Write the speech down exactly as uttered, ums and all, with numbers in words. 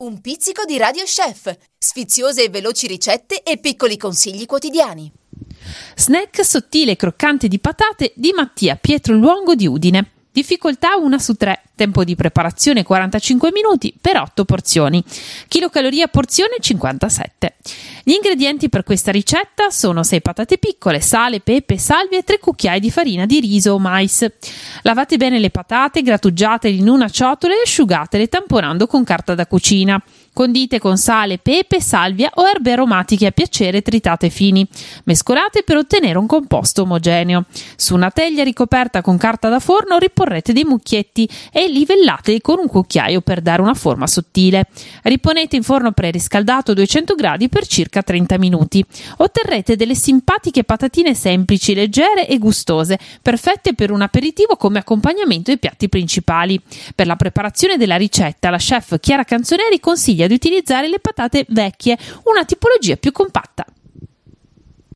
Un pizzico di Radio Chef, sfiziose e veloci ricette e piccoli consigli quotidiani. Snack sottile e croccante di patate di Mattia Pietro Luongo di Udine. Difficoltà una su tre, tempo di preparazione quarantacinque minuti per otto porzioni, chilocalorie a porzione cinquantasette. Gli ingredienti per questa ricetta sono sei patate piccole, sale, pepe, salvia e tre cucchiai di farina di riso o mais. Lavate bene le patate, grattugiatele in una ciotola e asciugatele tamponando con carta da cucina. Condite con sale, pepe, salvia o erbe aromatiche a piacere tritate fini. Mescolate per ottenere un composto omogeneo. Su una teglia ricoperta con carta da forno riporrete dei mucchietti e livellateli con un cucchiaio per dare una forma sottile. Riponete in forno preriscaldato a duecento gradi per circa trenta minuti. Otterrete delle simpatiche patatine semplici, leggere e gustose, perfette per un aperitivo come accompagnamento ai piatti principali. Per la preparazione della ricetta, la chef Chiara Canzoneri consiglia di utilizzare le patate vecchie, una tipologia più compatta